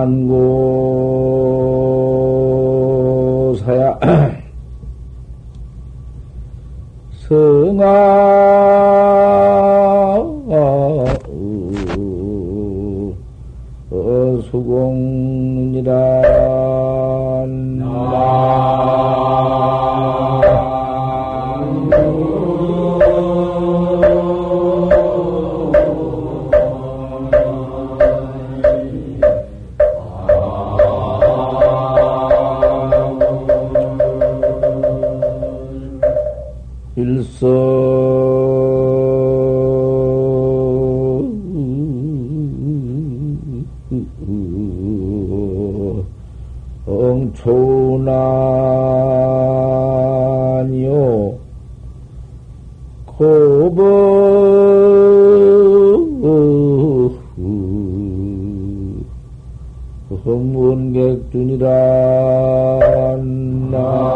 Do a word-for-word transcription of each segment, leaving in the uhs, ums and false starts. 안고사야 성아 수공이란 일서 엉초나니요 고보 흥문객둔이란 나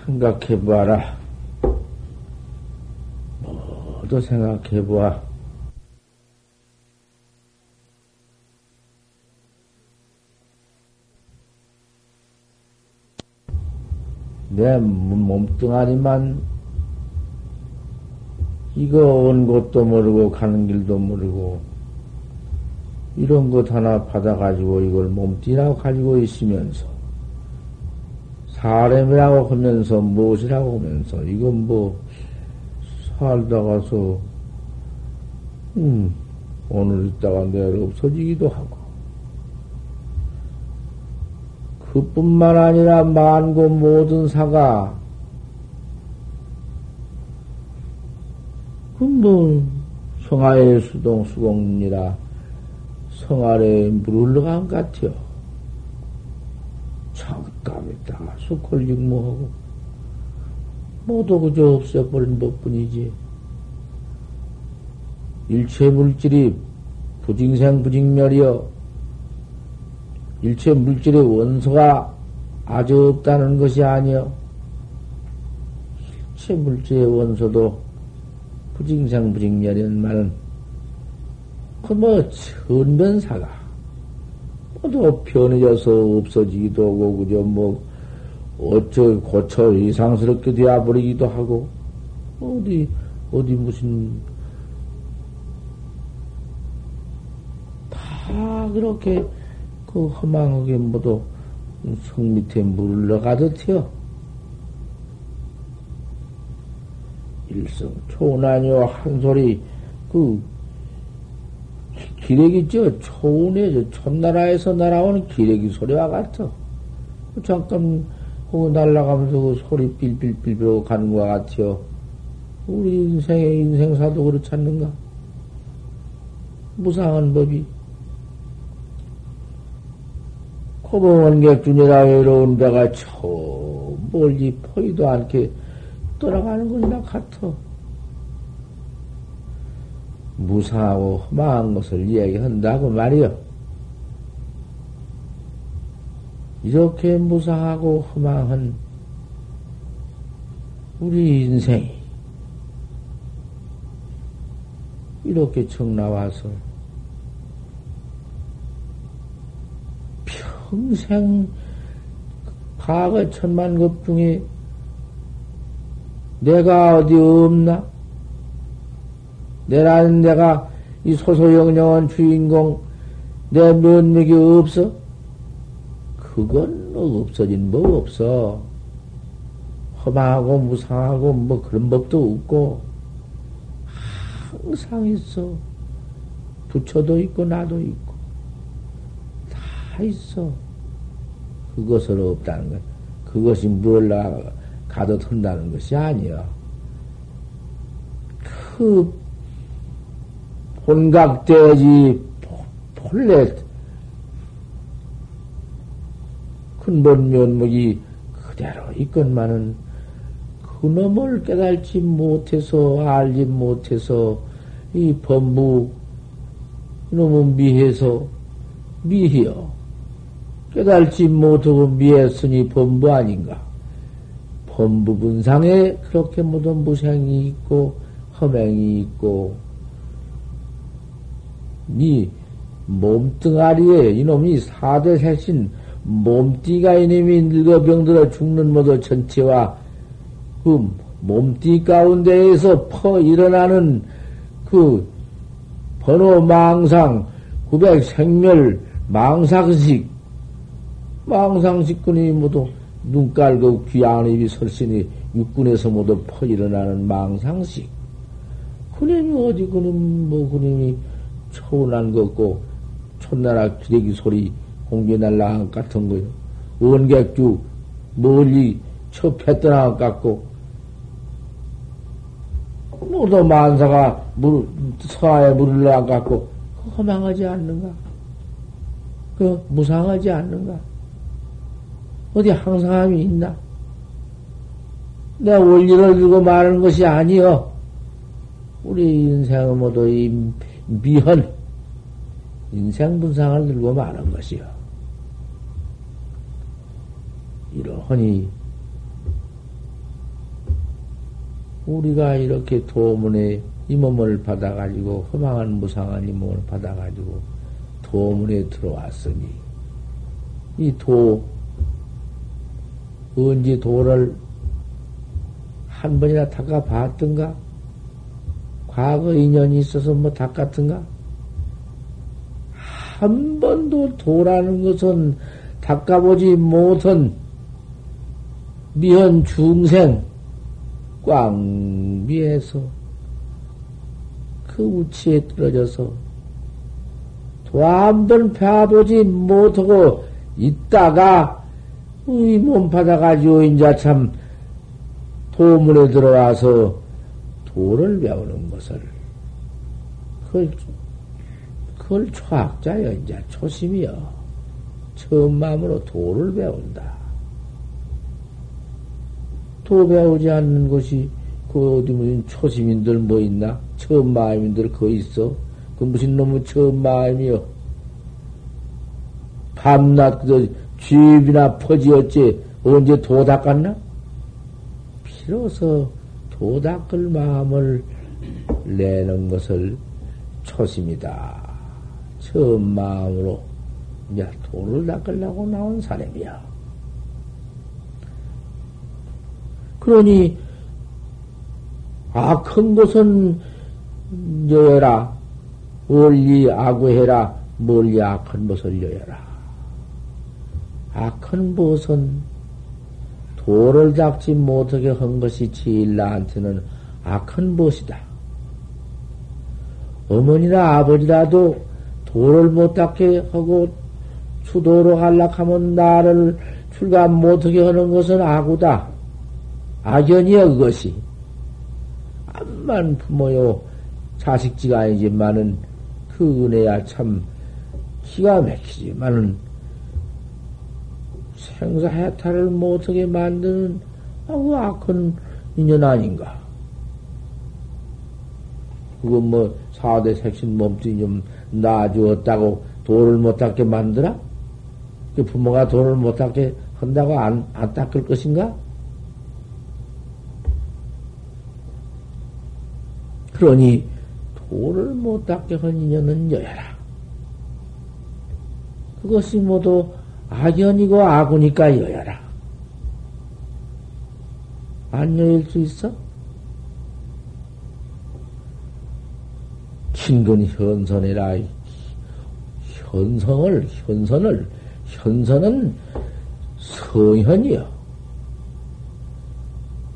생각해봐라. 모두 생각해봐. 내 몸뚱아리만 이거 온 것도 모르고 가는 길도 모르고 이런 것 하나 받아가지고 이걸 몸뚱이라고 가지고 있으면서 사람이라고 하면서 무엇이라고 하면서 이건 뭐 살다가서 음, 오늘 있다가 내일 없어지기도 하고 그뿐만 아니라 만고 모든 사가 그 뭐 성아의 수동 수공이라 성 아래에 물 흘러간 것 같아요. 잠깐 있다가 수콜 직무하고 모두 그저 없애버린 것뿐이지. 일체 물질이 부징생 부징멸이여 일체 물질의 원소가 아주 없다는 것이 아니여 일체 물질의 원소도 부징생 부징멸이란 말은 그 뭐 천변사가 모두 변해져서 없어지기도 하고 그저 뭐 어쩌 고쳐 이상스럽게 되어버리기도 하고 어디 어디 무슨 다 그렇게 그 허망하게 모두 성 밑에 물러가듯이요. 일성 초난요 한 소리 그 기레기 저 초운에 저 촌나라에서 날아오는 기레기 소리와 같아. 잠깐 그 날아가면서 그 소리 삘삘삘 가는 것 같아요. 우리 인생의 인생사도 그렇지 않는가? 무상한 법이. 고봉원객준이라 외로운 배가 저 멀리 포이도 않게 떠나가는 것이나 같아. 무상하고 허망한 것을 이야기한다고 말이요. 이렇게 무상하고 허망한 우리 인생이 이렇게 청 나와서 평생 과거 천만 급 중에 내가 어디 없나? 내라는 내가 이 소소영령한 주인공 내 면목이 없어? 그건 없어진 법 없어. 허망하고 무상하고 뭐 그런 법도 없고 항상 있어. 부처도 있고 나도 있고 다 있어. 그것으로 없다는 거야. 그것이 물러 가도 튼다는 것이 아니야. 그 혼각되어지 본래 근본 면목이 그대로 있건만은 그놈을 깨달지 못해서 알지 못해서 이 범부 너무 미해서 미해요. 깨달지 못하고 미했으니 범부 아닌가. 범부 분상에 그렇게 모든 무생이 있고 허맹이 있고 미 몸뚱아리에 이놈이 사대 색신 몸띠가 이놈이 늙어 병들어 죽는 모두 전체와 그 몸띠 가운데에서 퍼 일어나는 그 번호 망상 구백 생멸 망상식 망상식군이 모두 눈 깔고 귀 안입이 설신이 육군에서 모두 퍼 일어나는 망상식 그놈이 어디 그놈 뭐 그놈이 초운한 거고 촌나라 기대기 소리 공기 날라한 것 같은 거요. 원객주 멀리 첩했던 것 같고 모두 만사가 물, 서하에 물을 날한 것 같고 그 허망하지 않는가? 그 무상하지 않는가? 어디 항상함이 있나? 내 원리를 들고 말하는 것이 아니여. 우리 인생은 모두 이 미헌 인생분상을 들고 마는 것이요. 이러하니 우리가 이렇게 도문에 이 몸을 받아가지고 허망한 무상한 이 몸을 받아가지고 도문에 들어왔으니 이 도 언제 도를 한 번이나 닦아봤던가? 과거 인연이 있어서 뭐 닦았던가? 한 번도 도라는 것은 닦아보지 못한 미현 중생 꽝비에서 그 우치에 떨어져서 도 한 번 봐보지 못하고 있다가 이 몸 받아가지고 인자 참 도문에 들어와서 도를 배우는 것을 그걸 그걸 초학자여, 이제 초심이여. 처음 마음으로 도를 배운다. 도 배우지 않는 것이, 그 어디 무슨 초심인들 뭐 있나? 처음 마음인들 거 있어? 그 무슨 놈의 처음 마음이여? 밤낮, 그, 쥐입이나 퍼지었지, 언제 도 닦았나? 비로소 도 닦을 마음을 내는 것을 초심이다. 처음 마음으로 이제 도를 닦으려고 나온 사람이야. 그러니 악한 것은 여여라. 멀리 악구해라. 멀리 악한 것을 여여라. 악한 것은 도를 닦지 못하게 한 것이 제일 나한테는 악한 것이다. 어머니나 아버지라도 도를 못 닦게 하고 추도로 하락하면 나를 출가 못하게 하는 것은 악우다. 악연이야 그것이. 암만 부모요 자식지가 아니지만은 그 은혜야 참 기가 막히지만은 생사해탈을 못하게 만드는 아우 악한 인연 아닌가. 그건 뭐 사대 색신 몸뚱이 좀 놔주었다고 도를 못 닦게 만들어? 그 부모가 도를 못 닦게 한다고 안, 안 닦을 것인가? 그러니 도를 못 닦게 한 인연은 여야라. 그것이 모두 악연이고 악우니까 여야라. 안 여일 수 있어? 친근 현선이라. 현성을 현선을 현선은 성현이요.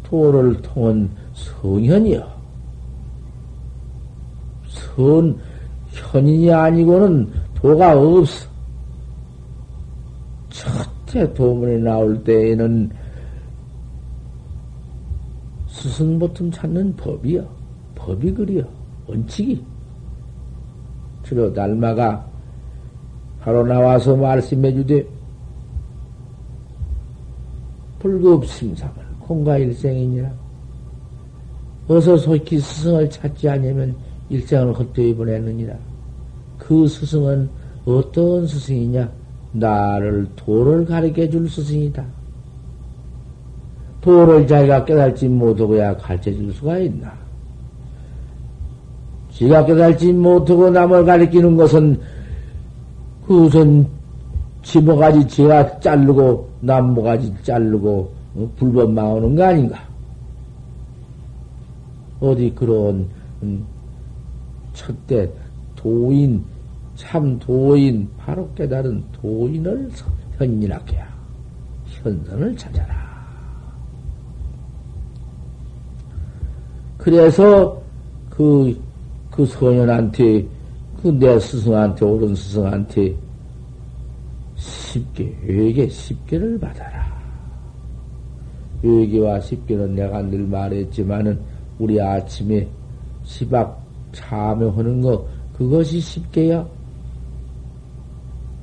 도를 통한 성현이요. 선 현인이 아니고는 도가 없어. 첫째 도문에 나올 때에는 스승 보통 찾는 법이요. 법이 그리요. 원칙이. 주로 달마가 바로 나와서 말씀해 주되 불급심상을 공과일생이니라. 어서 속히 스승을 찾지 않으면 일생을 헛되이 보내느니라. 그 스승은 어떤 스승이냐? 나를 도를 가르쳐줄 스승이다. 도를 자기가 깨달지 못하고야 가르쳐줄 수가 있나? 지가 깨달지 못하고 남을 가르치는 것은 그것은 지모가지 지가 자르고 남모가지 자르고 불법 망하는 거 아닌가? 어디 그런 첫때 도인, 참 도인, 바로 깨달은 도인을 현인학해야 현선을 찾아라. 그래서 그, 그 소년한테, 그 내 스승한테, 옳은 스승한테 쉽게, 외계 쉽게를 받아라. 외계와 쉽게는 내가 늘 말했지만은 우리 아침에 시박 참여하는 거, 그것이 쉽게요.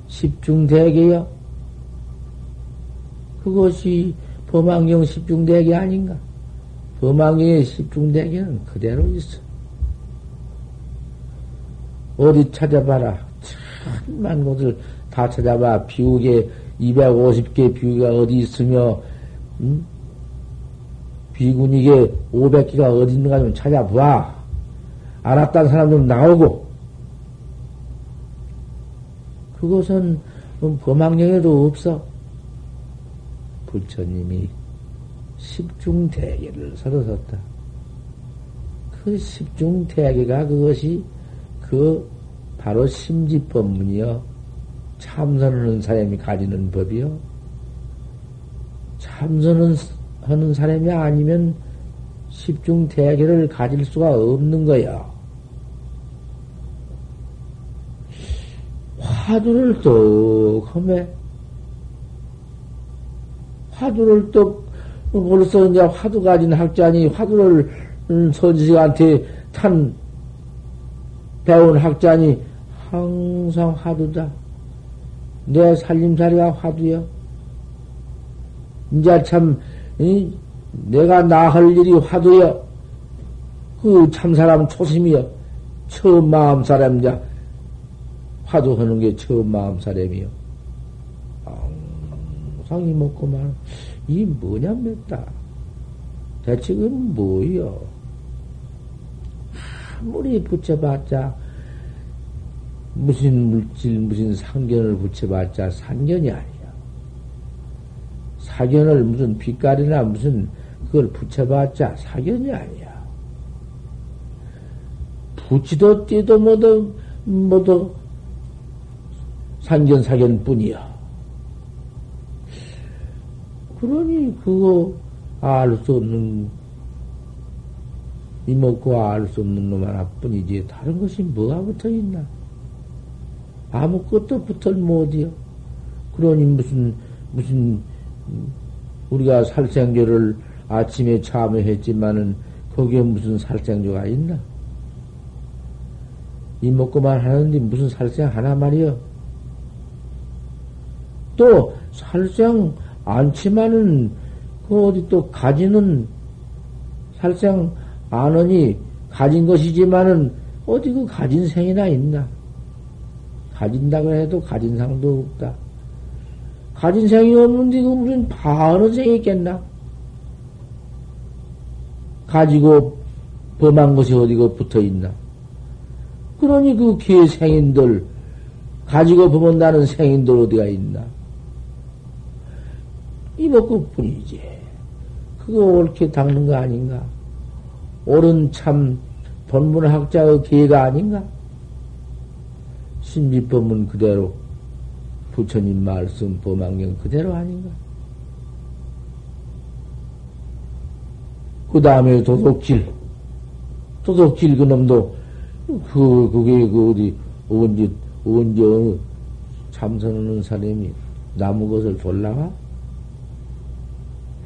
십중대계요. 그것이 범안경 십중대계 아닌가? 범안경의 십중대계는 그대로 있어. 어디 찾아봐라. 천만 곳을 다 찾아봐. 비우개 이백오십 개 비우개가 어디 있으며, 음? 비군이게 오백 개가 어디 있는가 좀 찾아봐. 알았다는 사람 좀 나오고. 그것은 범학령에도 없어. 부처님이 십중대계를 설하셨다. 그 십중대계가 그것이 그 바로 심지법문이요. 참선하는 사람이 가지는 법이요. 참선하는 사람이 아니면 십중대계를 가질 수가 없는 거요. 화두를 떡 하매 화두를 떡 벌써 이제 화두 가진 학자니 화두를 선지식한테 탄 배운 학자니 항상 화두다. 내 살림살이가 화두여. 이제 참 이, 내가 나 할 일이 화두여. 그 참사람 초심이여. 처음 마음사람자 화두하는 게 처음 마음 사람이요. 항상 이먹고만 이 뭐냐 맸다. 대체 그건 뭐여? 아무리 붙여봤자 무슨 물질 무슨 상견을 붙여봤자 상견이 아니야. 사견을 무슨 빛깔이나 무슨 그걸 붙여봤자 사견이 아니야. 붙이도 띄도 뭐도 뭐도 상견사견 뿐이야. 그러니 그거 알 수 없는 이먹고 알 수 없는 놈 하나뿐이지 다른 것이 뭐가 붙어있나? 아무것도 붙을 못이요. 그러니 무슨 무슨 우리가 살생조를 아침에 참여했지만은 거기에 무슨 살생조가 있나? 이먹고만 하는데 무슨 살생 하나 말이요. 또 살생 않지만은 그 어디 또 가지는 살생 안으니 가진 것이지만은 어디 그 가진 생이나 있나? 가진다고 해도 가진 상도 없다. 가진 생이 없는데 그 무슨 바로 생이 있겠나? 가지고 범한 것이 어디가 붙어있나? 그러니 그 개생인들 가지고 범한다는 생인들 어디가 있나? 이먹고 뿐이지. 그거 옳게 닦는 거 아닌가? 옳은 참 법문학자의 계가 아닌가? 심지법문 그대로 부처님 말씀 범안경 그대로 아닌가? 그 다음에 도둑질 도둑질 그놈도 그 그게 그 어디 언제 언제 참선하는 사람이 남은 것을 돌라와?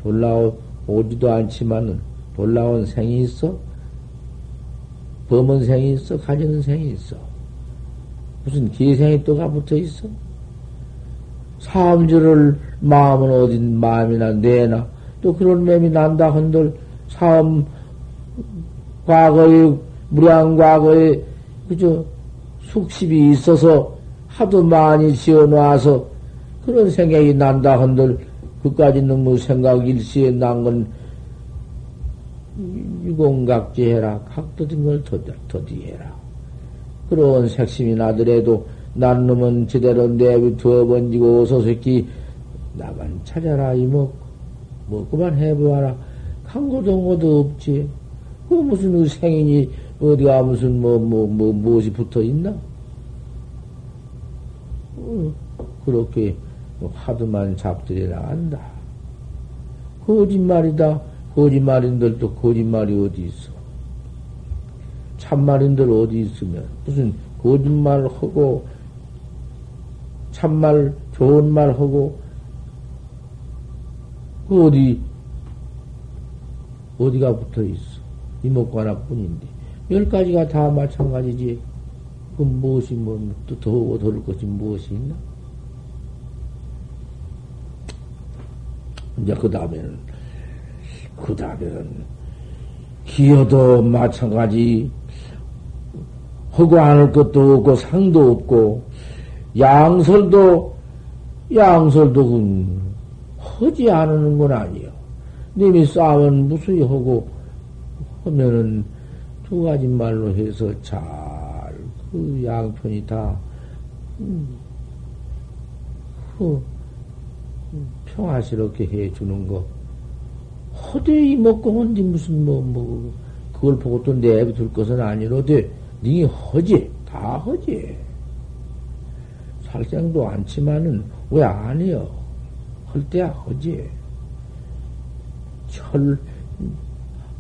올라오지도 않지만은, 올라온 생이 있어? 범은 생이 있어? 가지는 생이 있어? 무슨 기생이 또가 붙어 있어? 사음주를 마음은 어딘 마음이나 내나 또 그런 맴이 난다 한들 사음 과거의 무량 과거의 그저 숙십이 있어서 하도 많이 지어놔서 그런 생각이 난다 한들 그까지는 뭐 생각 일시에 난 건 유공각지해라 각도된 걸 더디해라 그런 색심이 나더라도 난 놈은 제대로 내비 두어 번지고 어서 새끼 나만 찾아라 이먹 먹고만 해보아라 강고동고도 없지 그 무슨 의생이니 어디가 무슨 뭐 뭐 뭐 무엇이 붙어 있나 어, 그렇게 하도만 잡들이 나간다 거짓말이다 거짓말인들도 거짓말이 어디 있어 참말인들 어디 있으면 무슨 거짓말하고 참말 좋은 말하고 그 어디 어디가 붙어있어 이목관학뿐인데 열 가지가 다 마찬가지지 그 무엇이 뭐 또 더우고 더울 것이 무엇이 있나 이제 그 다음에는 그 다음에는 기어도 마찬가지 허구 안을 것도 없고 상도 없고 양설도 양설도 그 허지 않은 건 아니요. 님이 싸움은 무수히 하고 하면은 두 가지 말로 해서 잘 그 양편이 다 음, 그 평화스럽게 해주는 거. 허대이 먹고 한지 무슨 뭐 뭐 그걸 보고 또 내비둘 것은 아니로되 니 허지 다 허지. 살생도 않지만은 왜 아니요? 할 때야 허지. 철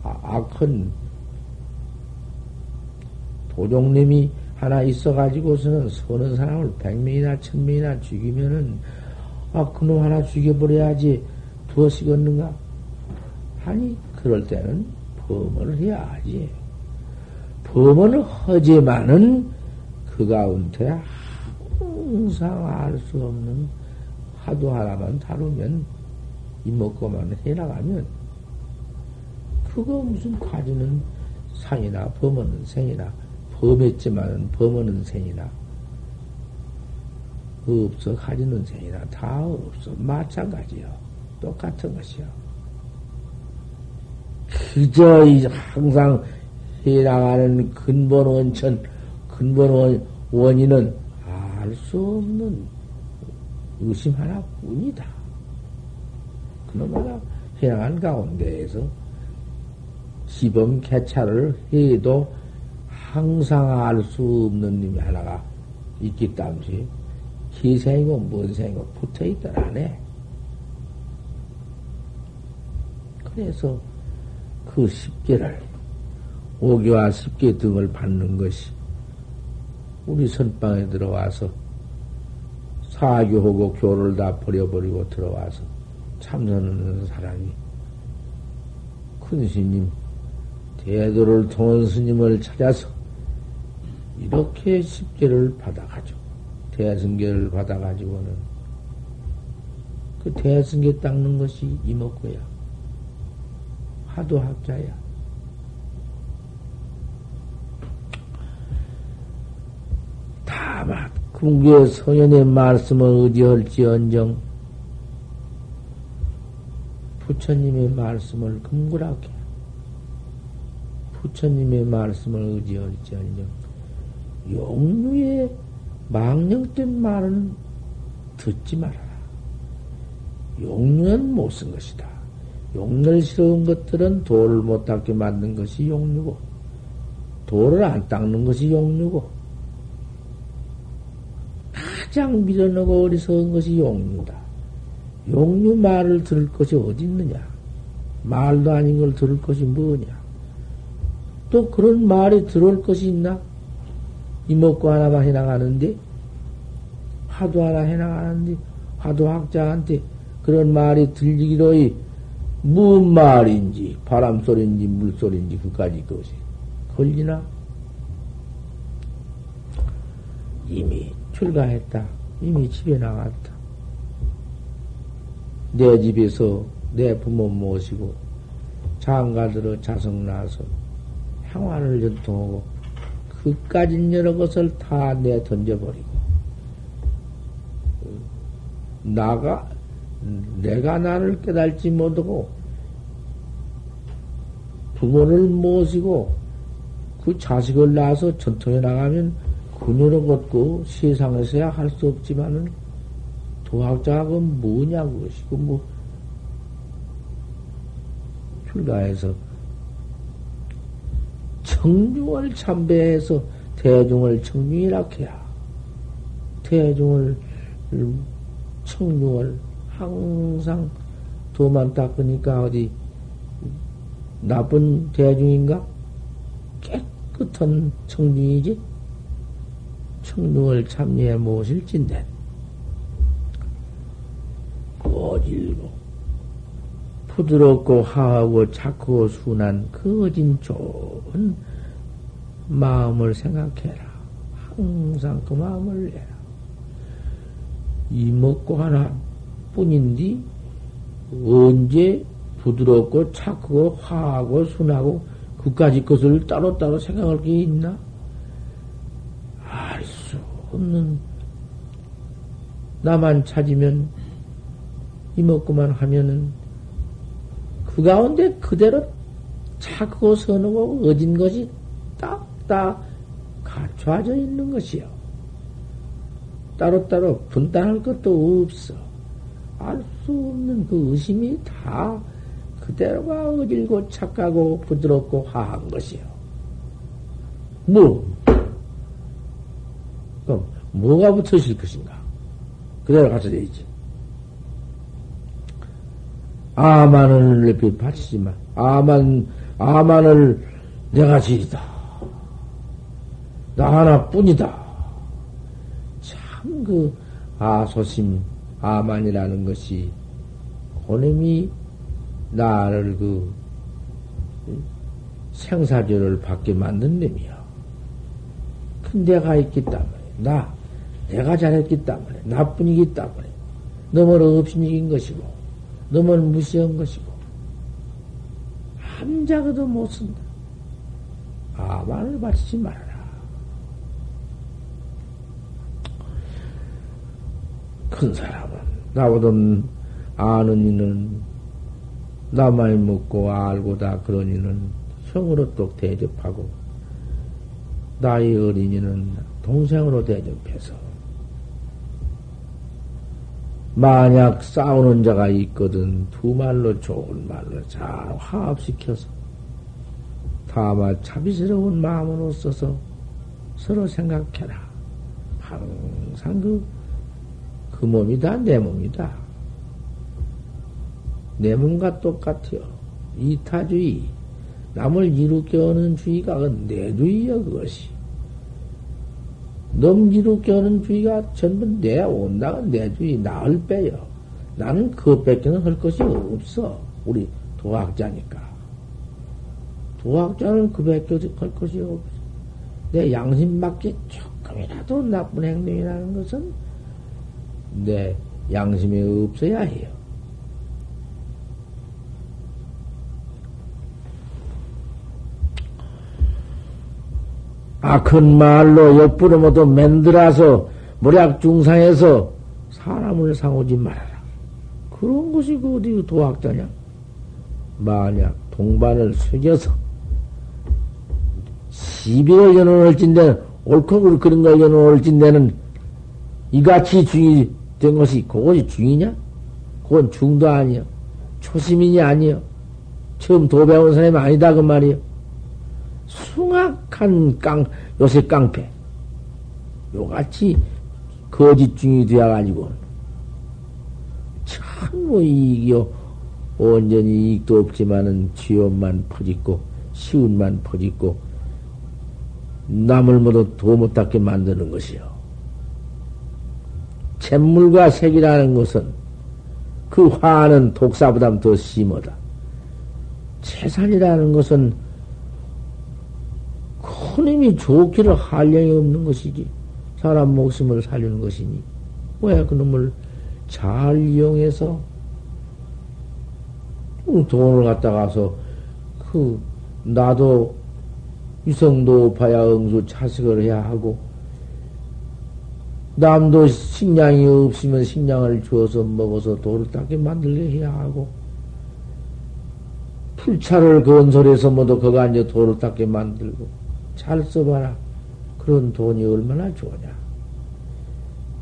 아, 악한 도종님이 하나 있어가지고서는 서는 사람을 백 명이나 천 명이나 죽이면은 아 그놈 하나 죽여버려야지 두어씩 얻는가? 아니 그럴 때는 범을 해야지. 범을 하지만은 그 가운데 항상 알 수 없는 하도 하나만 다루면 이먹고만 해나가면 그거 무슨 가지는 상이나 범어는 생이나 범했지만은 범어는 생이나 없어 가지는 생이나 다 없어 마찬가지요 똑같은 것이요 그저 항상 해나가는 근본 원천 근본 원, 원인은 알 수 없는 의심 하나뿐이다. 그놈아가 해양한 가운데에서 시범 개찰을 해도 항상 알 수 없는 님이 하나가 있기 땀시 기생이고 뭔 생이고 붙어있던 안에 그래서 그 십계를 오교와 십계 등을 받는 것이 우리 선방에 들어와서 사교하고 교를 다 버려버리고 들어와서 참선하는 사람이 큰 스님, 대도를 통한 스님을 찾아서 이렇게 십계를 받아가지고 대승계를 받아가지고는 그 대승계 닦는 것이 이목구야. 화두학자야. 다만 궁교의 선현의 말씀을 의지할지언정 부처님의 말씀을 금구라게 부처님의 말씀을 의지할지언정 용류의 망령된 말은 듣지 말아라. 용류는 못 쓴 것이다. 용류를 싫어한 것들은 도를 못 닦게 만든 것이 용류고 도를 안 닦는 것이 용류고 가장 밀어넣고 어리석은 것이 용류다. 용류 말을 들을 것이 어디 있느냐? 말도 아닌 걸 들을 것이 뭐냐? 또 그런 말이 들어올 것이 있나? 이목구 하나만 해나가는데, 화두 하나 해나가는데, 화두학자한테 그런 말이 들리기로이 무슨 말인지, 바람소리인지, 물소리인지, 그까지 그것이 걸리나? 이미 출가했다. 이미 집에 나갔다. 내 집에서 내 부모 모시고 장가들어 자석 나서 향화를 전통하고 그까진 여러 것을 다 내 던져버리고 나가 내가 나를 깨달지 못하고 부모를 모시고 그 자식을 낳아서 전통에 나가면 그녀로 걷고 세상에서야 할 수 없지만은 도학자하고 뭐냐고 그것이고 뭐 출가해서 청중을 참배해서 대중을 청중이라 해야 대중을 청중을 항상 도만 닦으니까 어디 나쁜 대중인가? 깨끗한 청중이지? 청중을 참여해 모실진데 어질고 부드럽고 하하고 착하고 순한 그 어진 좋은 마음을 생각해라. 항상 그 마음을 내라. 이 먹고 하나 뿐인데 언제 부드럽고 착하고 화하고 순하고 그까지 것을 따로따로 생각할 게 있나? 알 수 없는 나만 찾으면 이먹고만 하면은 그 가운데 그대로 착하고 선하고 어진 것이 딱딱 갖춰져 있는 것이요. 따로따로 분단할 것도 없어. 알 수 없는 그 의심이 다 그대로가 어질고 착하고 부드럽고 화한 것이요. 뭐? 그럼 뭐가 붙으실 것인가? 그대로 갖춰져 있지. 아만을 내비 바치지만 아만 아만을 내가 지리다. 나 하나뿐이다. 참 그 아소심 아만이라는 것이 고놈이 나를 그 생사죄를 받게 만든 놈이야. 큰 내가 있기 때문에 나 내가 잘했기 때문에 나뿐이기 때문에 너머로 업신이긴 것이고. 너무 무시한 것이고 한 자가도 못 쓴다. 아만을 바치지 말아라. 큰 사람은 나보던 아는 이는 나만이 묻고 알고 다 그런 이는 형으로 또 대접하고 나의 어린이는 동생으로 대접해서 만약 싸우는 자가 있거든 두 말로 좋은 말로 잘 화합시켜서 다만 자비스러운 마음으로 써서 서로 생각해라. 항상 그, 그 몸이다 내 몸이다. 내 몸과 똑같아요. 이타주의 남을 이롭게 하는 주의가 내 주의여. 그것이 넘지롭게 하는 주의가 전부 내 온다가 내 주의 나을 빼요. 나는 그것밖에는 할 것이 없어. 우리 도학자니까. 도학자는 그밖에 할 것이 없어. 내 양심 밖에 조금이라도 나쁜 행동이라는 것은 내 양심에 없어야 해요. 악한 말로 옆으로 모두 맨들어서 모략 중상에서 사람을 상오지 말아라. 그런 것이 그 어디 도학자냐? 만약 동반을 숙여서 시비를 연원할진대는 옳고 그런 걸 연원할진대는 이같이 중이 된 것이 그것이 중이냐? 그건 중도 아니요. 초심인이 아니요. 처음 도 배운 사람이 아니다 그 말이요. 숭악한 깡, 요새 깡패. 요같이 거짓중이 되어가지고, 참, 뭐, 이익이요. 온전히 이익도 없지만은, 지원만 퍼짓고, 시운만 퍼짓고, 남을 모두 도 못하게 만드는 것이요. 잿물과 색이라는 것은, 그 화는 독사보다 더 심하다. 재산이라는 것은, 그놈이 좋기를 한량이 없는 것이지 사람 목숨을 살리는 것이니 왜 그놈을 잘 이용해서 돈을 갖다 가서 그 나도 유성도 봐야 응수 차식을 해야 하고 남도 식량이 없으면 식량을 주어서 먹어서 도를 닦게 만들게 해야 하고 풀차를 건설해서 모두 거가 이제 도를 닦게 만들고 잘 써봐라. 그런 돈이 얼마나 좋으냐.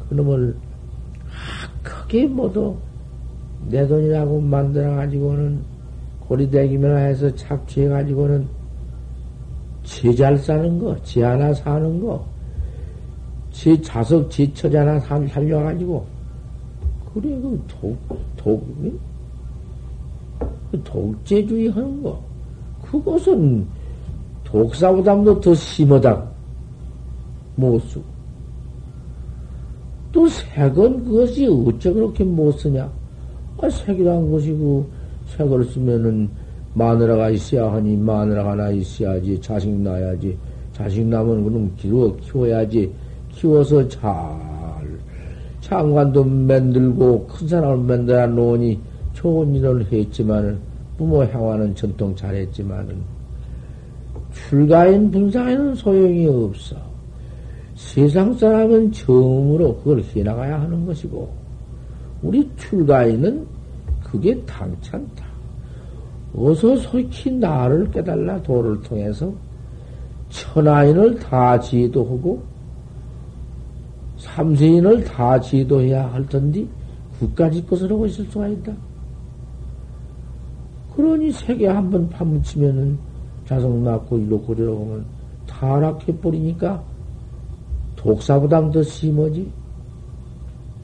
그놈을 아, 크게 모두 내 돈이라고 만들어가지고는 고리대기면 해서 착취해가지고는 지 잘 사는 거, 지 하나 사는 거, 지 자석, 지 처자 하나 살려가지고 그래, 그 독, 독, 그 독재주의 하는 거 그것은 독사보다도 더 심하다 못 쓰고 또 색은 그것이 어째 그렇게 못 쓰냐? 아, 색이란 것이 그 색을 쓰면은 마누라가 있어야 하니 마누라가 하나 있어야지 자식 낳아야지 자식 낳으면 그럼 기르어 키워야지 키워서 잘 장관도 만들고 큰 사람을 만들어 놓으니 좋은 일을 했지만은 부모 향하는 전통 잘했지만은 출가인 분상에는 소용이 없어. 세상 사람은 정으로 그걸 해나가야 하는 것이고 우리 출가인은 그게 당찬다. 어서 속히 나를 깨달라 도를 통해서 천하인을 다 지도하고 삼세인을 다 지도해야 할 텐데 그까지 것을 하고 있을 수가 있다. 그러니 세계 한번 파묻히면은 자석 낳고 일로 고려로 가면 타락해버리니까 독사보다 더 심하지.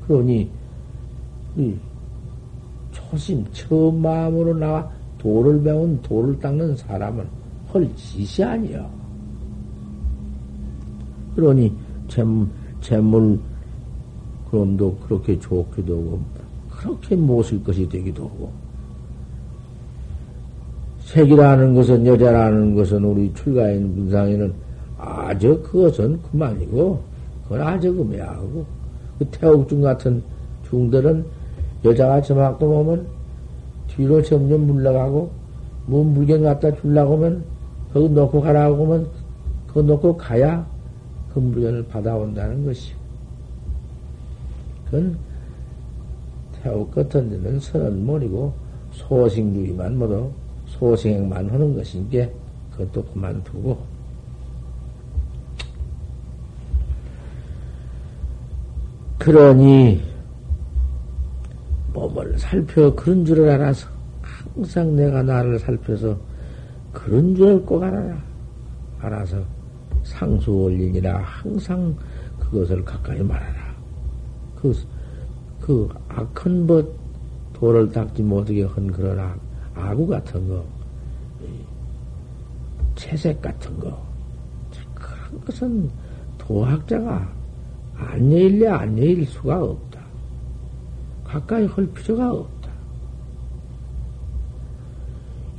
그러니 이 초심 처음 마음으로 나와 도를 배운 도를 닦는 사람은 헐 짓이 아니여. 그러니 재물, 재물 그럼도 그렇게 좋기도 하고 그렇게 못쓸 것이 되기도 하고 색이라는 것은 여자라는 것은 우리 출가인 분상에는 아저 그것은 그만이고 그건 아저 금야하고 그 태옥중 같은 중들은 여자가 저만큼 오면 뒤로 점점 물러가고 뭐 물건 갖다 주려고 하면 그거 놓고 가라고 하면 그거 놓고 가야 그 물건을 받아온다는 것이 그건 태옥 같은 데는 선언몰이고 소생주의만 모두 소생만 하는 것이니까 그것도 그만두고 그러니 몸을 살펴 그런 줄을 알아서 항상 내가 나를 살펴서 그런 줄을 꼭 알아라. 알아서 상수 원리니라 항상 그것을 가까이 말하라. 그, 그, 악한 벗, 도를 닦지 못하게 한 그런 악, 아구 같은 거, 채색 같은 거, 그런 것은 도학자가 안 여일래 안 여일 수가 없다. 가까이 할 필요가 없다.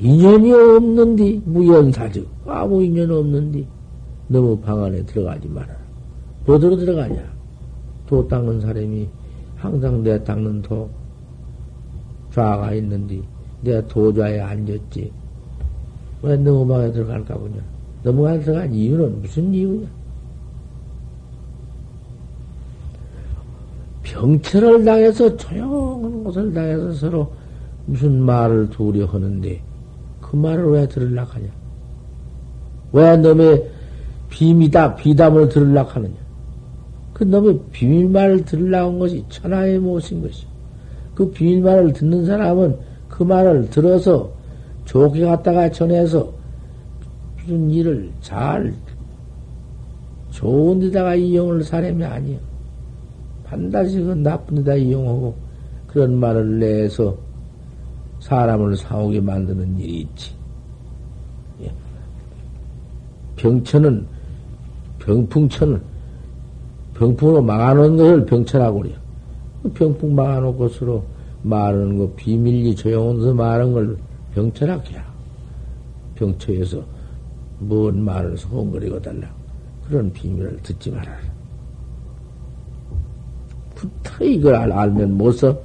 인연이 없는디, 무연사즉, 아무 인연 없는디, 너무 방 안에 들어가지 마라. 어디로 들어가냐? 도 닦는 사람이 항상 내 닦는 도 좌가 있는데 내 도좌에 앉았지 왜 넘어방에 들어갈까 보냐. 넘어방에 들어간 이유는 무슨 이유냐. 병철을 당해서 조용한 곳을 당해서 서로 무슨 말을 두려 하는데 그 말을 왜 들으려고 하냐. 왜 놈의 비미다 비담을 들으려고 하느냐. 그 놈의 비밀말을 들으려고 한 것이 천하의 몫인 것이요. 그 비밀말을 듣는 사람은 그 말을 들어서 좋게 갖다가 전해서 무슨 일을 잘 좋은 데다가 이용을 사람이 아니요. 반드시 그 나쁜 데다 이용하고 그런 말을 내서 사람을 사오게 만드는 일이 있지. 병천은 병풍천은 병풍으로 막아놓은 것을 병철하고 그래요. 병풍 막아놓은 것으로 말하는 거, 비밀리 조용해서 말하는 걸 병철하고 해라. 병처에서 뭔 말을 소곤거리고 달라. 그런 비밀을 듣지 말아라. 부터 이걸 알면 못써.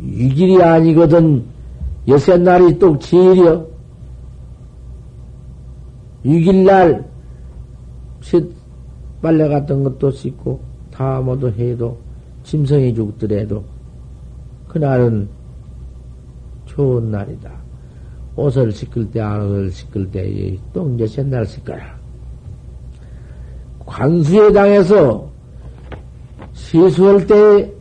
이 길이 아니거든. 여새 날이 또 제일이여. 육 일 날 빨래 갔던 것도 씻고 다 모두 해도 짐승이 죽더라도 그날은 좋은 날이다. 옷을 씻을 때 안 옷을 씻을 때 똥 여새 날 씻거라. 관수에 당해서 세수할 때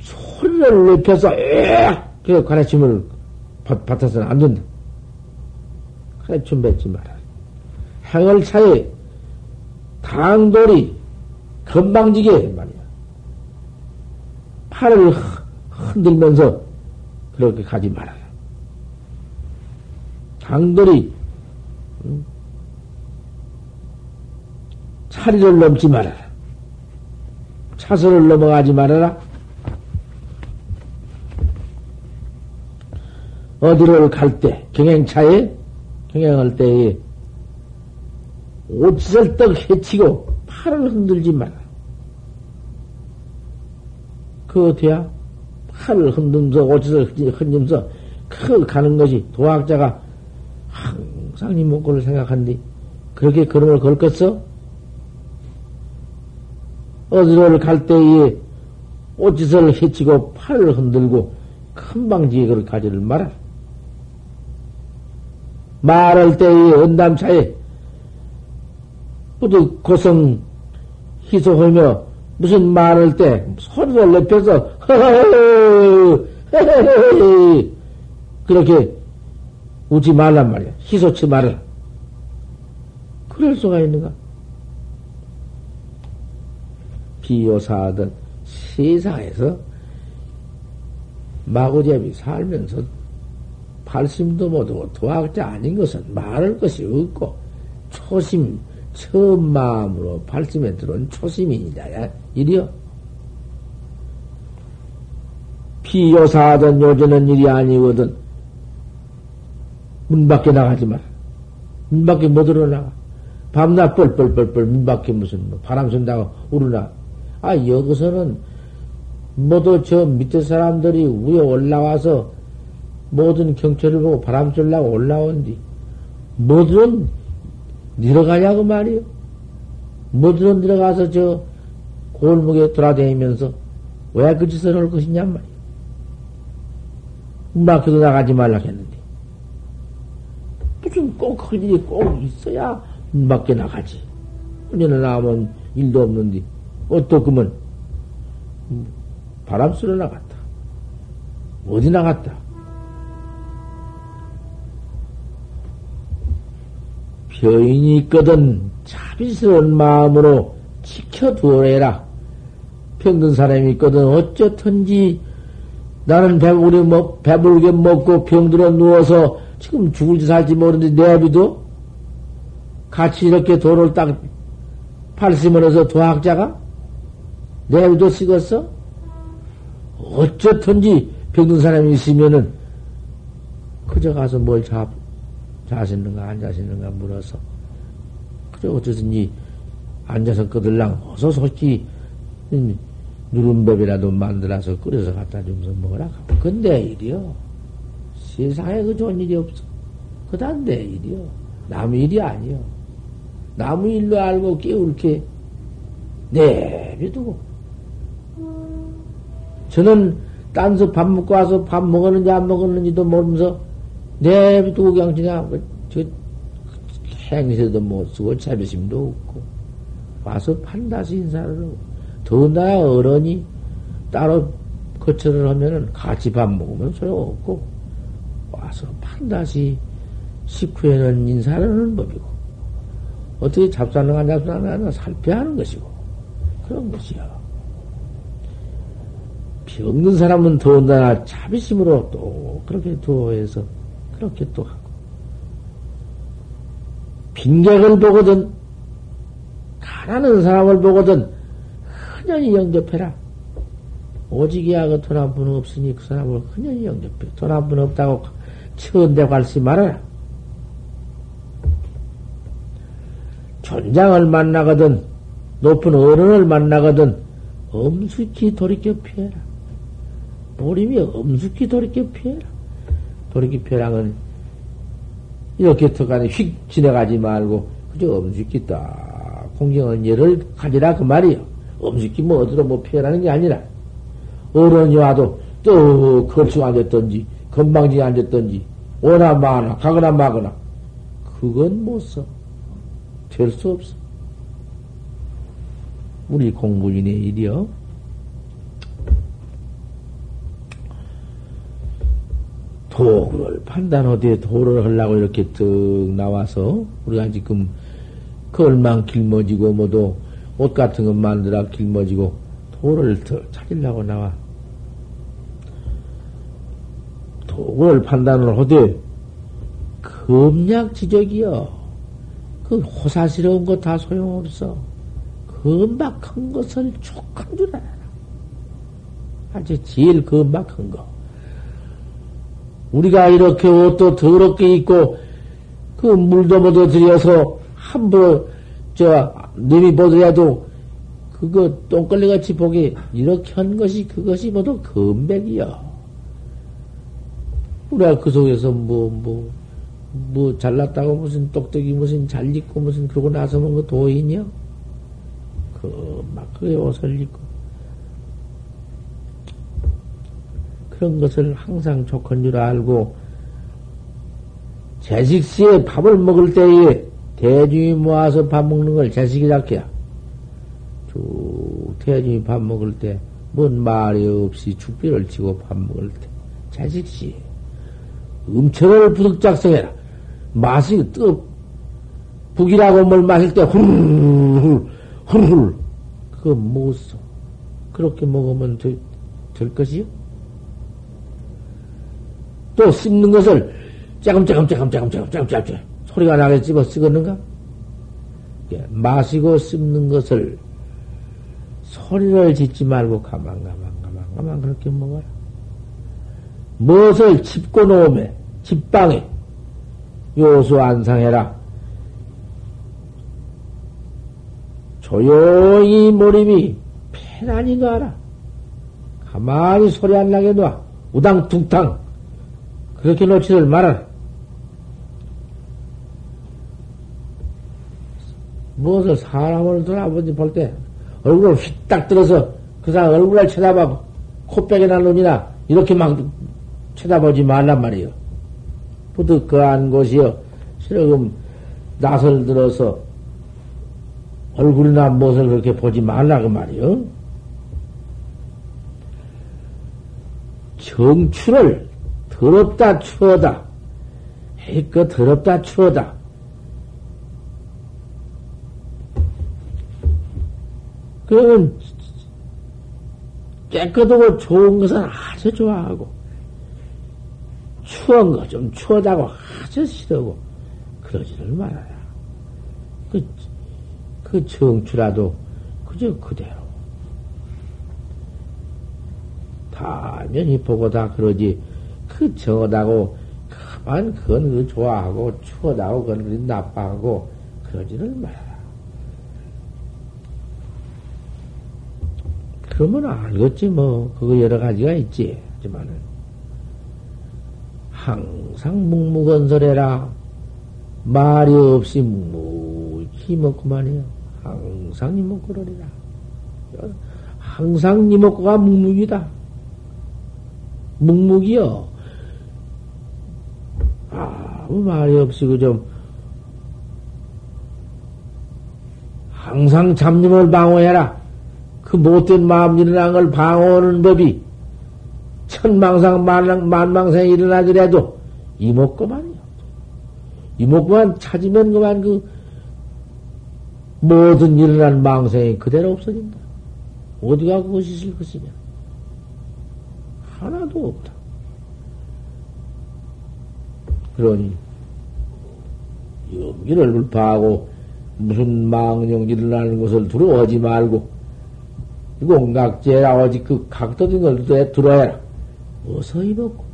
소리를 높여서 에악! 그래서 가르침을 받아서는 안 된다. 가르침 뱉지 마라. 행을 차에 당돌이 건방지게 말이야. 팔을 흔들면서 그렇게 가지 마라. 당돌이 응? 차리를 넘지 말아라. 차선을 넘어가지 말아라. 어디를 갈 때, 경행차에, 경행할 때에, 오치설떡 해치고, 팔을 흔들지 마라. 그거 돼야, 팔을 흔들면서, 오치설떡 흔들면서, 그 가는 것이, 도학자가 항상 이 목걸을 생각한디, 그렇게 걸음을 걸겠어? 어디를 갈 때에, 오치설 해치고, 팔을 흔들고, 큰 방지에 그걸 가지를 마라. 말할 때의 언담차에 모두 고성 희소하며 무슨 말할 때 소리를 높여서 허허허허 허허허허 그렇게 웃지 말란 말이야. 희소치 말아라. 그럴 수가 있는가? 비요사하던 세상에서 마구잡이 살면서 발심도 못하고 도학자 아닌 것은 말할 것이 없고 초심 처음 마음으로 발심에 들어온 초심이니다야 일이여. 비요사하던 요전은 일이 아니거든. 문 밖에 나가지 마라. 문 밖에 못 들어나가. 밤낮 뻘뻘뻘뻘 문 밖에 무슨 뭐 바람 쏜다고 우르나. 아 여기서는 모두 저 밑에 사람들이 위에 올라와서 모든 경찰을 보고 바람 쏠라고 올라온 뒤, 뭐든 내려가냐고 말이요. 뭐든 내려가서 저 골목에 돌아다니면서 왜 그 짓을 할 것이냐 말이요. 음악회도 나가지 말라 했는데. 무슨 꼭 그 일이 꼭 있어야 음악회 나가지. 혼자는 나오면 일도 없는데, 어떡하면 바람 쏘러 나갔다. 어디 나갔다. 벼인이 있거든 자비스러운 마음으로 지켜두어라. 평균 사람이 있거든 어쨌든지 나는 배부르게, 먹, 배부르게 먹고 병들어 누워서 지금 죽을지 살지 모르는데 내 아비도 같이 이렇게 돈을 딱 팔심을 해서 도학자가 내 아비도 식었어? 어쨌든지 병든 사람이 있으면은 그저 가서 뭘 잡 자시는가 안 자시는가 물어서 그래 어쨌든지 앉아서 끄들랑 어서 솔직히 누른밥이라도 만들어서 끓여서 갖다 주면서 먹으라. 근데 일이요. 세상에 그 좋은 일이 없어. 그다음 내 일이요. 남의 일이 아니요. 남의 일로 알고 깨울게 내비두고. 저는 딴서 밥 먹고 와서 밥 먹었는지 안 먹었는지도 모르면서 내비두고 그냥 지나가고, 저, 행세도 못 쓰고, 자비심도 없고, 와서 판다스 인사를 하고, 더나 어른이 따로 거처를 하면은 같이 밥 먹으면 소용없고, 와서 판다스 식후에는 인사를 하는 법이고, 어떻게 잡사는 안 잡사는 안 살펴야 하는 것이고, 그런 것이요. 병든 사람은 더나 자비심으로 또 그렇게 두어해서, 그렇게 또 하고 빈객을 보거든 가난한 사람을 보거든 흔연히 영접해라. 오직이야 그 돈 한 푼 없으니 그 사람을 흔연히 영접해. 돈 한 푼 없다고 천대 갈시 말아라. 촌장을 만나거든 높은 어른을 만나거든 엄숙히 돌이켜 피해라. 보림이 엄숙히 돌이켜 피해라. 돌이켜 피해랑은 이렇게 턱안에 휙 지나가지 말고 그저 엄숙히 딱 공경한 예를 가지라 그 말이요. 엄숙히 뭐 어디로 뭐 피해라는 게 아니라 어른이 와도 또 걸치고 앉았던지 건방지게 앉았던지 오나 마나 가거나 마거나 그건 못 써. 될 수 없어. 우리 공부인의 일이요. 도를 판단하되 도를 하려고 이렇게 뜩 나와서 우리가 지금 걸만 길머지고 뭐도 옷 같은 것 만들어 길머지고 도를 찾으려고 나와. 도를 판단을 하되 금약지적이요. 그 호사스러운 거 다 소용없어. 금박한 것을 촉한 줄 알아라. 아주 제일 금박한 거. 우리가 이렇게 옷도 더럽게 입고, 그 물도 묻어 들여서 함부로, 저, 님이 보더라도, 그거 똥걸레 같이 보게, 이렇게 한 것이, 그것이 모두 금백이요. 우리가 그 속에서 뭐, 뭐, 뭐, 잘났다고 무슨 똑똑이 무슨 잘 입고 무슨 그러고 나서 뭐 도인이요? 그, 막, 그 옷을 입고. 그런 것을 항상 좋건 줄 알고, 제식시에 밥을 먹을 때에 대중이 모아서 밥 먹는 걸 제식이라 해야. 쭉, 대중이 밥 먹을 때, 뭔 말이 없이 죽비를 치고 밥 먹을 때, 제식시. 음철을 부득작성해라. 맛이 뜨, 북이라고 뭘 마실 때, 후루루루, 후루루. 그거 못 써. 그렇게 먹으면 되, 될 것이요? 또 씹는 것을 짜금짜금짜금짜금짜금짜금 소리가 나게 집어 쓰겠는가? 예, 마시고 씹는 것을 소리를 짓지 말고 가만, 가만, 가만, 가만 그렇게 먹어라. 무엇을 짚고 놓으면 집방에 요수 안상해라. 조용히 몰입이 편안히 놔라. 가만히 소리 안 나게 놔. 우당퉁탕 그렇게 놓치들 말아라. 무엇을 사람을 돌아보지 볼 때 얼굴을 휙딱 들어서 그 사람 얼굴을 쳐다보고 코빼기나 눈이나 이렇게 막 쳐다보지 말란 말이요. 부득거한 곳이요. 실금 낯을 들어서 얼굴이나 무엇을 그렇게 보지 말라 그 말이요. 정추를 더럽다 추하다. 에이 그 더럽다 추하다. 그러면 깨끗하고 좋은 것은 아주 좋아하고 추운 거 좀 추하다고 아주 싫어하고 그러지를 말아라. 그, 그 정추라도 그저 그대로 당연히 보고 다 그러지 그 정하다고 가만 그건 그 좋아하고 추하다고 그건 그 나빠하고 그러지를 말아라. 그러면 알겠지 뭐 그거 여러 가지가 있지. 하지만은 항상 묵묵언설해라. 말이 없이 묵묵히 먹고만해요. 항상 이목구를이라. 항상 이목구가 묵묵이다. 묵묵이요. 아무 말이 없이 그 좀 항상 잡념을 방어해라. 그 못된 마음 일어난 걸 방어하는 법이 천망상 만망, 만망상에 일어나더라도 이목구만이요. 이목구만 찾으면 그만 그 모든 일어난 망상이 그대로 없어진다. 어디가 그것이 있을 것이냐. 하나도 없다. 그러니 염기를 불파하고 무슨 망령 일어나는 것을 두려워하지 말고 공각제라 오직 그 각도된 걸 들어야 어서 이먹고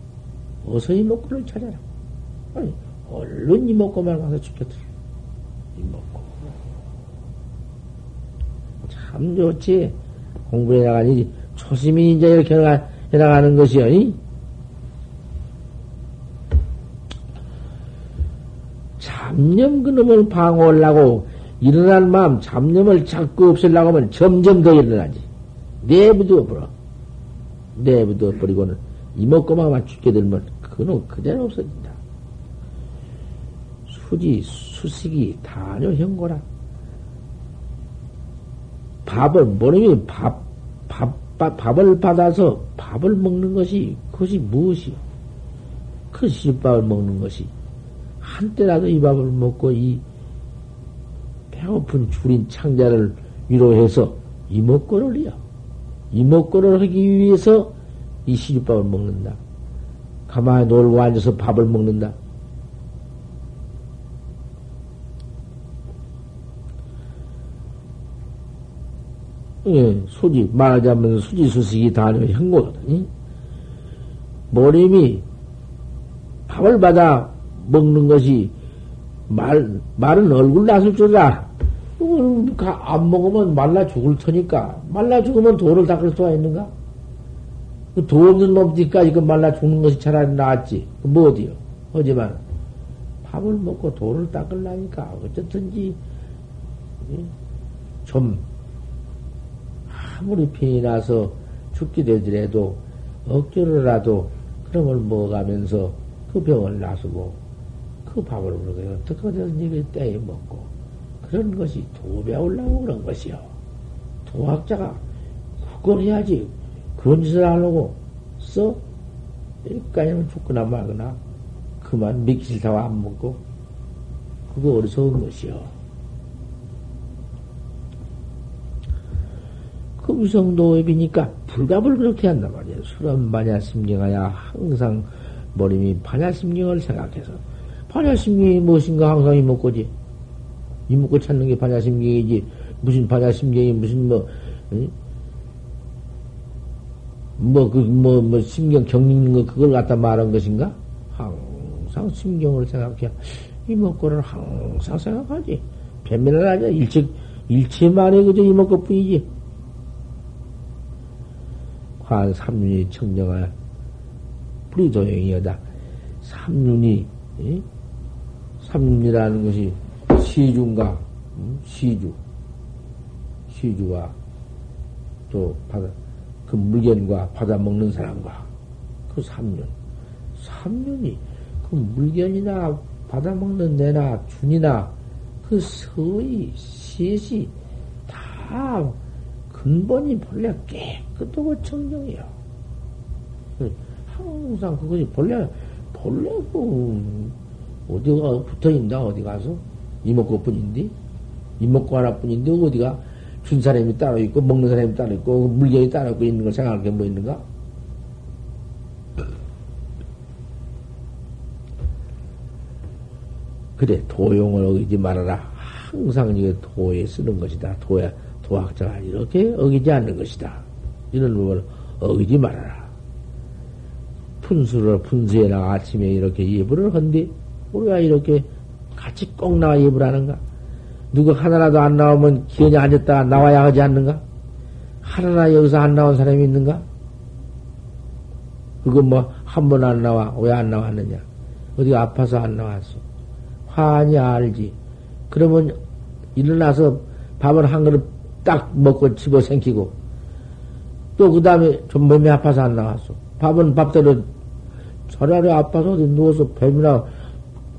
어서 이먹고를 찾아라. 아니 얼른 이먹고만 가서 죽여들어. 이먹고 참 좋지. 공부해 나가니 초심이 이제 이렇게 해나가, 해나가는 것이요. 이? 잡념 그놈을 방어하려고 일어난 마음 잡념을 자꾸 없애려고 하면 점점 더 일어나지. 내부도 없어. 내부도 없어버리고는 이목구멍만 죽게 들면 그놈 그대로 없어진다. 수지 수식이 다뇨 형고라. 밥을 모르면 밥, 밥, 밥, 밥을 받아서 밥을 먹는 것이 그것이 무엇이요? 그 시집밥을 먹는 것이 한때라도 이 밥을 먹고 이 배고픈 줄인 창자를 위로해서 이목구를요. 이목구를 하기 위해서 이 시집밥을 먹는다. 가만히 놀고 앉아서 밥을 먹는다. 예, 수지, 말하자면 수지, 수식이 다 한 거거든. 모림이 밥을 받아 먹는 것이 말, 말은 얼굴 나설 줄 알아. 안 먹으면 말라 죽을 테니까. 말라 죽으면 도를 닦을 수가 있는가? 도 없는 놈들까지 그 말라 죽는 것이 차라리 낫지. 뭐 어디요? 하지만 밥을 먹고 도를 닦으려니까 어쨌든지 좀 아무리 핀이 나서 죽게 되더라도 억지로라도 그런 걸 먹어가면서 그 병을 나서고 그 밥을 먹어요. 어떻게든지 때에 먹고 그런 것이 도 배우려고 그런 것이요. 도학자가 그걸 해야지. 그런 짓을 하려고 써? 여기까지는 죽거나 말거나 그만 믿기 싫다고 안 먹고 그거 어리석은 것이요. 금성도읍이니까 불갑을 그렇게 한단 말이에요. 수련 반야심경하야 항상 머리미 반야심경을 생각해서 반야심경이 무엇인가 항상 이목고지. 이목고 찾는 게 반야심경이지 무슨 반야심경이 무슨 뭐 응? 뭐, 그, 뭐, 뭐, 심경 겪는 거, 그걸 갖다 말한 것인가? 항상 심경을 생각해. 이목구를 항상 생각하지. 변면을 하자. 일체, 일체만에 그저 이목구 뿐이지. 과한 삼륜이 청정한 불이도행이여다. 삼륜이, 예? 삼륜이라는 것이 시중과, 음? 시주. 시주와 또 바다. 그 물견과 받아먹는 사람과 그 삼륜. 삼륜이 그 물견이나 받아먹는 내나 준이나 그 서의, 시시 다 근본이 본래 깨끗하고 청정이요. 항상 그것이 본래, 본래 그 어디가 붙어있나 어디 가서? 이목구 뿐인데? 이목구 하나뿐인데 어디가? 준 사람이 따로 있고, 먹는 사람이 따로 있고, 물건이 따로 있고 있는 걸 생각할 게 뭐 있는가? 그래, 도용을 어기지 말아라. 항상 이게 도에 쓰는 것이다. 도야, 도학자가 이렇게 어기지 않는 것이다. 이런 부분을 어기지 말아라. 푼수를, 푼수에 나가 아침에 이렇게 예불을 한데, 우리가 이렇게 같이 꼭 나와 예불하는가? 누구 하나라도 안 나오면 기운이 앉았다가 나와야 하지 않는가? 하나나 여기서 안 나온 사람이 있는가? 그거 뭐, 한 번 안 나와. 왜 안 나왔느냐? 어디가 아파서 안 나왔어. 환히 알지. 그러면 일어나서 밥을 한 그릇 딱 먹고 집어 생기고, 또 그 다음에 좀 몸이 아파서 안 나왔어. 밥은 밥대로 저라리 아파서 어디 누워서 뱀이나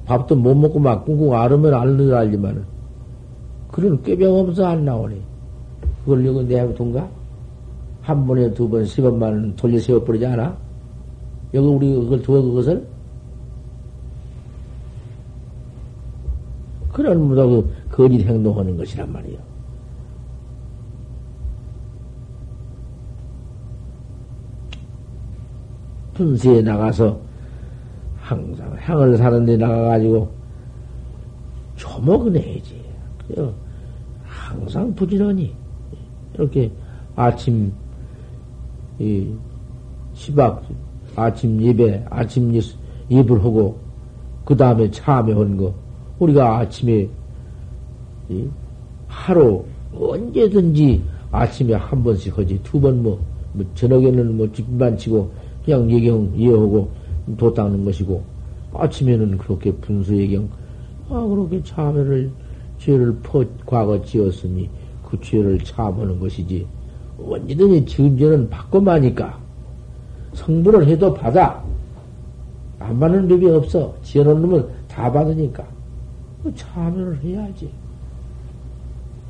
밥도 못 먹고 막 꿍꿍 앓으면 앓는 줄 알지만은. 그런 꾀병 없어 안 나오니. 그걸 여기 내버려둔가? 한 번에 두 번, 세 번만 돌려 세워버리지 않아? 여기 우리 그걸 두어 그것을? 그런 무다고 거짓 행동하는 것이란 말이요. 분수에 나가서 항상 향을 사는 데 나가가지고 조목은 해야지. 항상 부지런히 이렇게 아침 이 시박 아침 예배 아침 예불 하고 그 다음에 참여한 거 우리가 아침에 이 하루 언제든지 아침에 한 번씩 하지 두 번 뭐, 뭐 저녁에는 뭐 집만 치고 그냥 예경 예하고 도 닦는 것이고, 아침에는 그렇게 분수 예경, 아 그렇게 참회를 죄를 퍼 과거 지었으니 그 죄를 참하는 것이지, 언제든지 지은 죄는 받고 마니까 성불을 해도 받아. 안 받는 법이 없어. 지어놓은 놈은 다 받으니까. 참회를 해야지.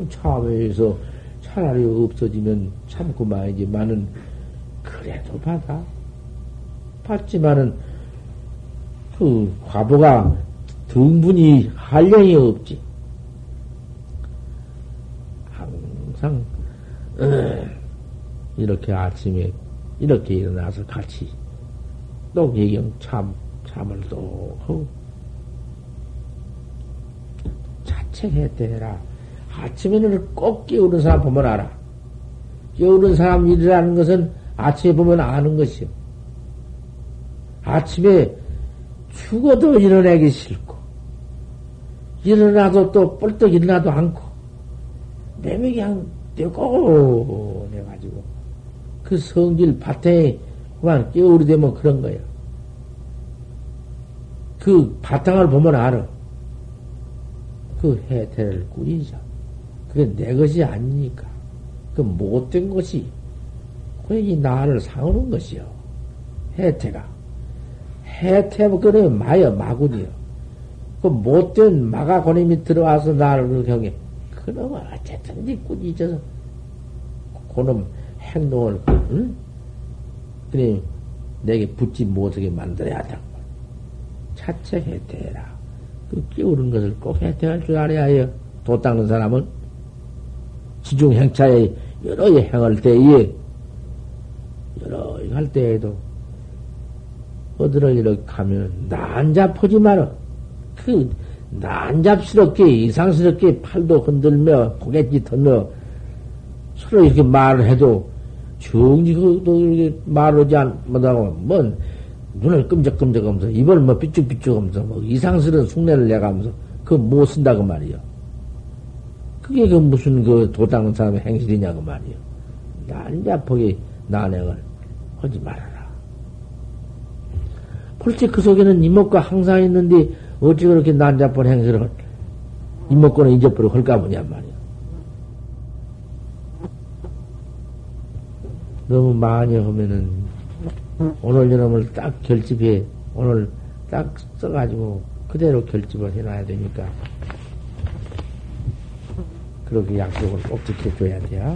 참회에서 차라리 없어지면 참고 마야지만은, 그래도 받아. 받지만은, 그, 과보가 등분이 한량이 없지. 항상, 이렇게 아침에, 이렇게 일어나서 같이, 또 예경 참, 참을 또 하고, 자책해대라. 아침에는 꼭 깨우는 사람 보면 알아. 깨우는 사람 일이라는 것은 아침에 보면 아는 것이요. 아침에 죽어도 일어나기 싫고, 일어나도 또 뻘떡 일어나도 않고, 내맥이 한, 떼고, 내가지고. 그 성질 바탕에 그만 깨우리 되면 그런 거야. 그 바탕을 보면 알아. 그 해태를 꾸리자. 그게 내 것이 아니니까. 그 못된 것이, 그게 이 나를 상하는 것이요. 해태가. 해태면 그래 마여, 마군이요. 그 못된 마가 고님이 들어와서 나를 경해. 그놈은 어쨌든지 꾸짖어서, 그놈 행동을, 응? 그래, 내게 붙지 못하게 만들어야 한다고. 차체 해태해라. 그 끼우는 것을 꼭 해태할 줄 알아야 해요. 도 닦는 사람은 지중 행차에 여러 해 행할 때에, 여러 해 할 때에도, 어디를 이렇게 가면 난잡하지 마라. 그, 난잡스럽게, 이상스럽게 팔도 흔들며, 고갯짓 흔들며, 서로 이렇게 말을 해도, 정직도 이렇게 말하지 못하고, 뭔, 눈을 끔적끔적 하면서, 입을 뭐 삐쭉삐쭉 하면서, 뭐 이상스러운 숭례를 내가면서, 그거 못 쓴다고 말이요. 그게 그 무슨 그 도 닦는 사람의 행실이냐고 말이요. 난잡하게 난행을 하지 말아라. 벌써 그 속에는 이목과 항상 있는데, 어찌 그렇게 난잡한 행실을, 이목구는 잊어버리고 할까 보냐 말이야. 너무 많이 하면은, 오늘 여러분을 딱 결집해, 오늘 딱 써가지고 그대로 결집을 해놔야 되니까, 그렇게 약속을 꼭 지켜줘야 돼요.